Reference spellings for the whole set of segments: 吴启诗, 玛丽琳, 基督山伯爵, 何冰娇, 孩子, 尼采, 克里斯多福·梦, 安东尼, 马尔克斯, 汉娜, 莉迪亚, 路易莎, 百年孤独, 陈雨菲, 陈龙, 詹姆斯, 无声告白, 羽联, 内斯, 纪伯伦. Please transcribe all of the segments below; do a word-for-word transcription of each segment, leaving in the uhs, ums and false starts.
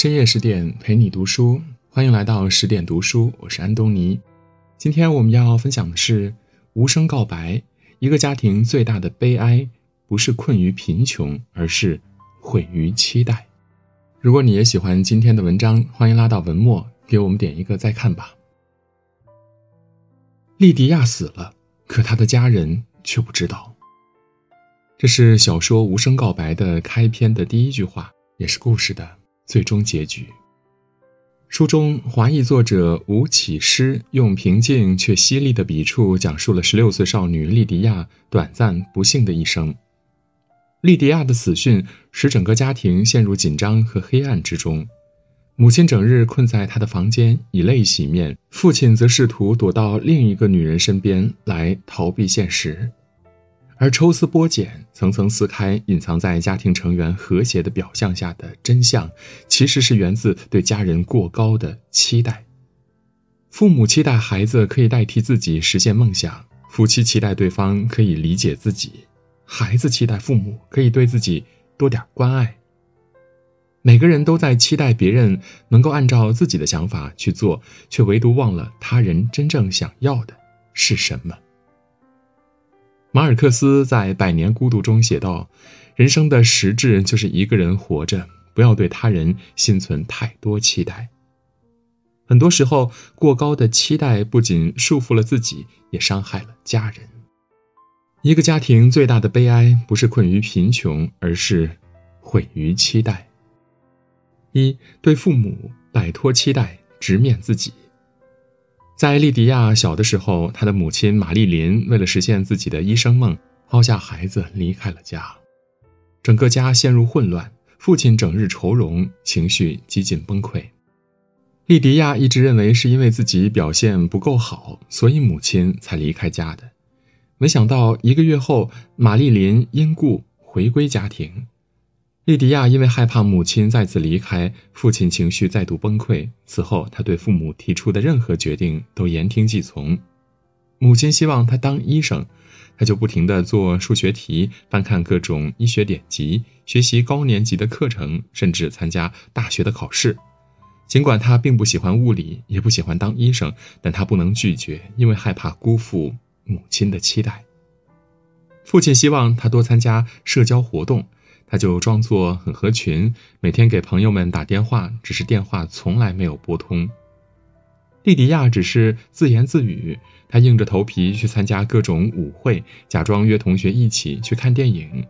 深夜十点陪你读书，欢迎来到十点读书，我是安东尼。今天我们要分享的是《无声告白》，一个家庭最大的悲哀不是困于贫穷，而是毁于期待。如果你也喜欢今天的文章，欢迎拉到文末给我们点一个再看吧。莉迪亚死了，可她的家人却不知道。这是小说《无声告白》的开篇的第一句话，也是故事的最终结局。书中华裔作者吴启诗用平静却犀利的笔触讲述了十六岁少女莉迪亚短暂不幸的一生。莉迪亚的死讯使整个家庭陷入紧张和黑暗之中，母亲整日困在她的房间以泪洗面，父亲则试图躲到另一个女人身边来逃避现实，而抽丝剥茧，层层撕开隐藏在家庭成员和谐的表象下的真相，其实是源自对家人过高的期待。父母期待孩子可以代替自己实现梦想，夫妻期待对方可以理解自己，孩子期待父母可以对自己多点关爱。每个人都在期待别人能够按照自己的想法去做，却唯独忘了他人真正想要的是什么。马尔克斯在《百年孤独》中写道，人生的实质就是一个人活着，不要对他人心存太多期待。很多时候，过高的期待不仅束缚了自己，也伤害了家人。一个家庭最大的悲哀不是困于贫穷，而是毁于期待。一、对父母摆脱期待，直面自己。在莉迪亚小的时候，她的母亲玛丽琳为了实现自己的医生梦，抛下孩子离开了家。整个家陷入混乱，父亲整日愁容，情绪几近崩溃。莉迪亚一直认为是因为自己表现不够好，所以母亲才离开家的。没想到一个月后，玛丽琳因故回归家庭。莉迪亚因为害怕母亲再次离开，父亲情绪再度崩溃，此后她对父母提出的任何决定都言听计从。母亲希望她当医生，她就不停地做数学题，翻看各种医学典籍，学习高年级的课程，甚至参加大学的考试。尽管她并不喜欢物理，也不喜欢当医生，但她不能拒绝，因为害怕辜负母亲的期待。父亲希望她多参加社交活动，他就装作很合群，每天给朋友们打电话，只是电话从来没有拨通。莉迪亚只是自言自语，她硬着头皮去参加各种舞会，假装约同学一起去看电影。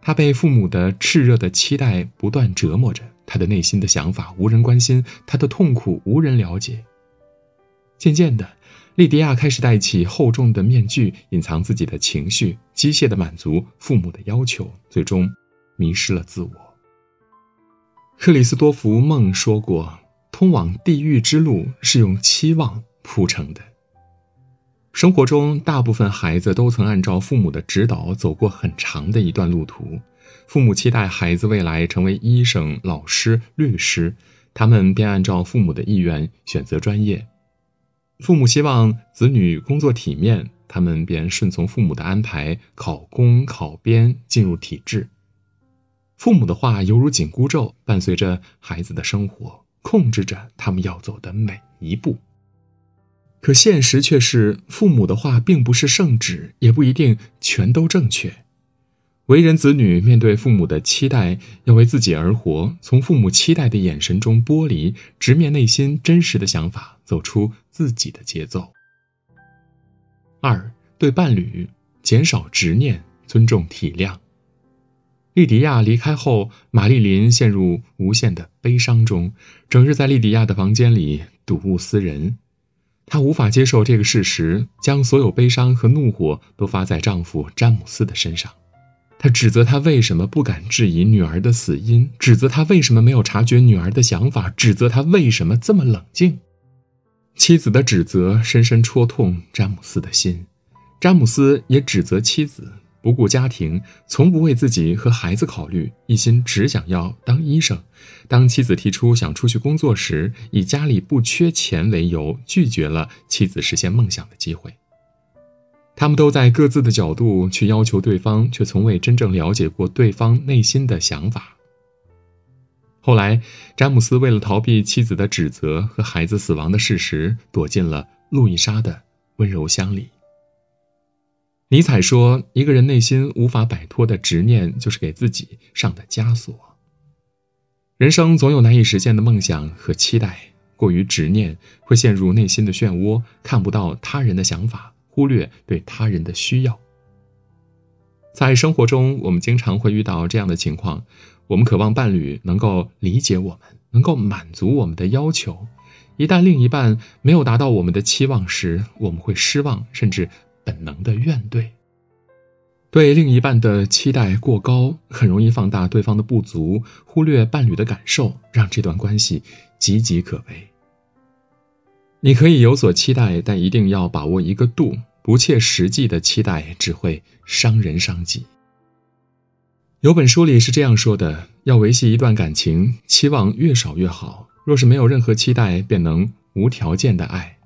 她被父母的炽热的期待不断折磨着，她的内心的想法无人关心，她的痛苦无人了解。渐渐的，莉迪亚开始戴起厚重的面具，隐藏自己的情绪，机械地满足父母的要求，最终迷失了自我。克里斯多福·梦说过，通往地狱之路是用期望铺成的。生活中，大部分孩子都曾按照父母的指导走过很长的一段路途。父母期待孩子未来成为医生、老师、律师，他们便按照父母的意愿选择专业。父母希望子女工作体面，他们便顺从父母的安排，考公、考编，进入体制。父母的话犹如紧箍咒，伴随着孩子的生活，控制着他们要走的每一步。可现实却是，父母的话并不是圣旨，也不一定全都正确。为人子女，面对父母的期待，要为自己而活，从父母期待的眼神中剥离，直面内心真实的想法，走出自己的节奏。二、对伴侣，减少执念，尊重体谅。莉迪亚离开后，玛丽琳陷入无限的悲伤中，整日在莉迪亚的房间里睹物思人。她无法接受这个事实，将所有悲伤和怒火都发在丈夫詹姆斯的身上。她指责他为什么不敢质疑女儿的死因，指责他为什么没有察觉女儿的想法，指责他为什么这么冷静。妻子的指责深深戳痛詹姆斯的心，詹姆斯也指责妻子不顾家庭，从不为自己和孩子考虑，一心只想要当医生。当妻子提出想出去工作时，以家里不缺钱为由，拒绝了妻子实现梦想的机会。他们都在各自的角度去要求对方，却从未真正了解过对方内心的想法。后来，詹姆斯为了逃避妻子的指责和孩子死亡的事实，躲进了路易莎的温柔乡里。尼采说，一个人内心无法摆脱的执念，就是给自己上的枷锁。人生总有难以实现的梦想和期待，过于执念会陷入内心的漩涡，看不到他人的想法，忽略对他人的需要。在生活中，我们经常会遇到这样的情况，我们渴望伴侣能够理解我们，能够满足我们的要求。一旦另一半没有达到我们的期望时，我们会失望，甚至本能的怨怼。对另一半的期待过高，很容易放大对方的不足，忽略伴侣的感受，让这段关系岌岌可危。你可以有所期待，但一定要把握一个度，不切实际的期待只会伤人伤己。有本书里是这样说的，要维系一段感情，期望越少越好，若是没有任何期待，便能无条件的爱。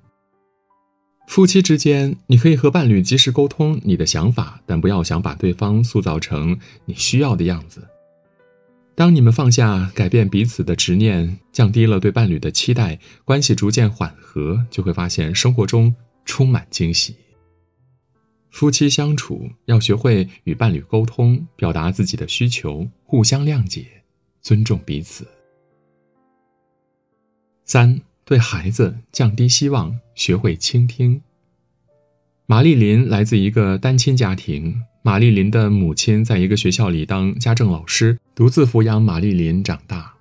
夫妻之间，你可以和伴侣及时沟通你的想法，但不要想把对方塑造成你需要的样子。当你们放下改变彼此的执念，降低了对伴侣的期待，关系逐渐缓和，就会发现生活中充满惊喜。夫妻相处，要学会与伴侣沟通，表达自己的需求，互相谅解，尊重彼此。三、对孩子降低希望，学会倾听。玛丽琳来自一个单亲家庭，玛丽琳的母亲在一个学校里当家政老师，独自抚养玛丽琳长大。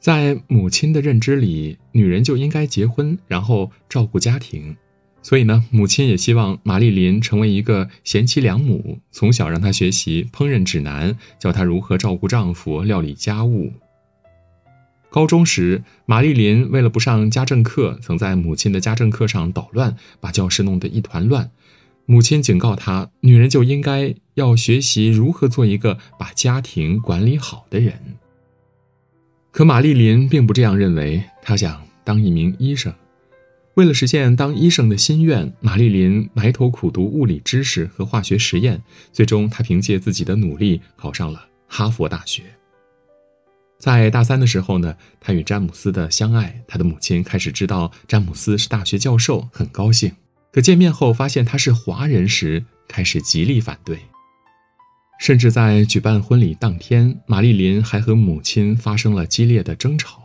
在母亲的认知里，女人就应该结婚，然后照顾家庭。所以呢，母亲也希望玛丽琳成为一个贤妻良母，从小让她学习烹饪指南，教她如何照顾丈夫、料理家务。高中时，玛丽琳为了不上家政课，曾在母亲的家政课上捣乱，把教室弄得一团乱。母亲警告她，女人就应该要学习如何做一个把家庭管理好的人。可玛丽琳并不这样认为，她想当一名医生。为了实现当医生的心愿，玛丽琳埋头苦读物理知识和化学实验，最终她凭借自己的努力考上了哈佛大学。在大三的时候呢，她与詹姆斯的相爱，她的母亲开始知道詹姆斯是大学教授，很高兴。可见面后发现他是华人时，开始极力反对。甚至在举办婚礼当天，玛丽琳还和母亲发生了激烈的争吵。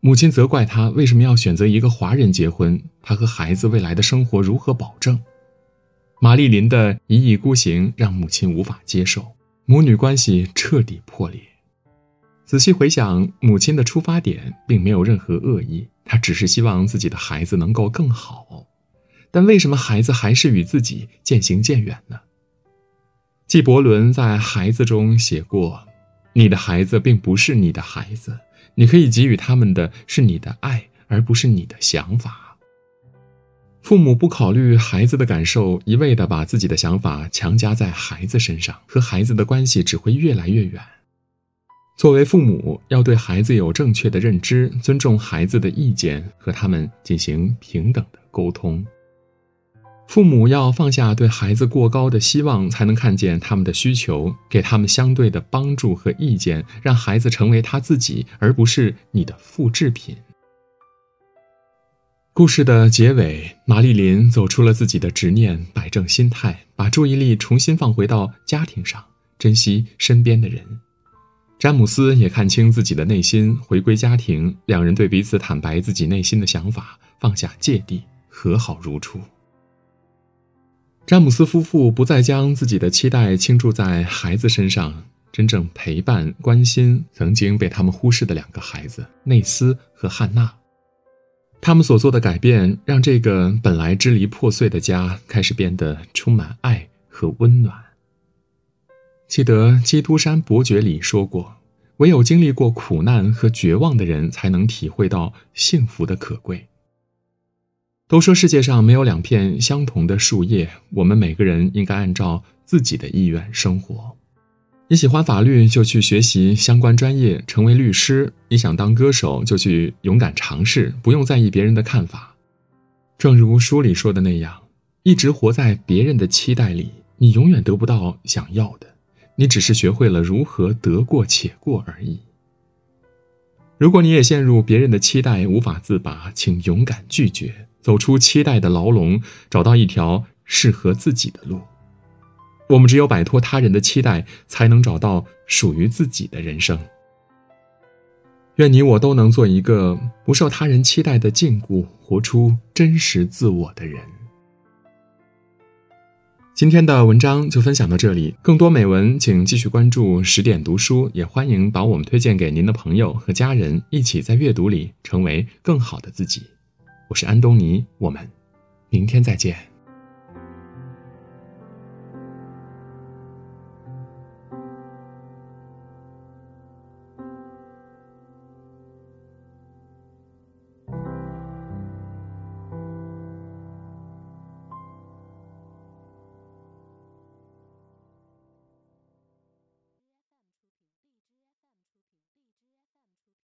母亲责怪他为什么要选择一个华人结婚，他和孩子未来的生活如何保证？玛丽琳的一意孤行让母亲无法接受，母女关系彻底破裂。仔细回想，母亲的出发点并没有任何恶意，她只是希望自己的孩子能够更好。但为什么孩子还是与自己渐行渐远呢？纪伯伦在《孩子》中写过，你的孩子并不是你的孩子，你可以给予他们的是你的爱，而不是你的想法。父母不考虑孩子的感受，一味地把自己的想法强加在孩子身上，和孩子的关系只会越来越远。作为父母，要对孩子有正确的认知，尊重孩子的意见，和他们进行平等的沟通。父母要放下对孩子过高的希望，才能看见他们的需求，给他们相对的帮助和意见，让孩子成为他自己，而不是你的复制品。故事的结尾，玛丽琳走出了自己的执念，摆正心态，把注意力重新放回到家庭上，珍惜身边的人。詹姆斯也看清自己的内心，回归家庭，两人对彼此坦白自己内心的想法，放下芥蒂，和好如初。詹姆斯夫妇不再将自己的期待倾注在孩子身上，真正陪伴、关心曾经被他们忽视的两个孩子，内斯和汉娜。他们所做的改变，让这个本来支离破碎的家开始变得充满爱和温暖。记得《基督山伯爵》里说过，唯有经历过苦难和绝望的人，才能体会到幸福的可贵。都说世界上没有两片相同的树叶，我们每个人应该按照自己的意愿生活。你喜欢法律，就去学习相关专业，成为律师；你想当歌手，就去勇敢尝试，不用在意别人的看法。正如书里说的那样，一直活在别人的期待里，你永远得不到想要的。你只是学会了如何得过且过而已。如果你也陷入别人的期待无法自拔，请勇敢拒绝，走出期待的牢笼，找到一条适合自己的路。我们只有摆脱他人的期待，才能找到属于自己的人生。愿你我都能做一个不受他人期待的禁锢，活出真实自我的人。今天的文章就分享到这里，更多美文请继续关注十点读书，也欢迎把我们推荐给您的朋友和家人，一起在阅读里成为更好的自己。我是安东尼，我们明天再见。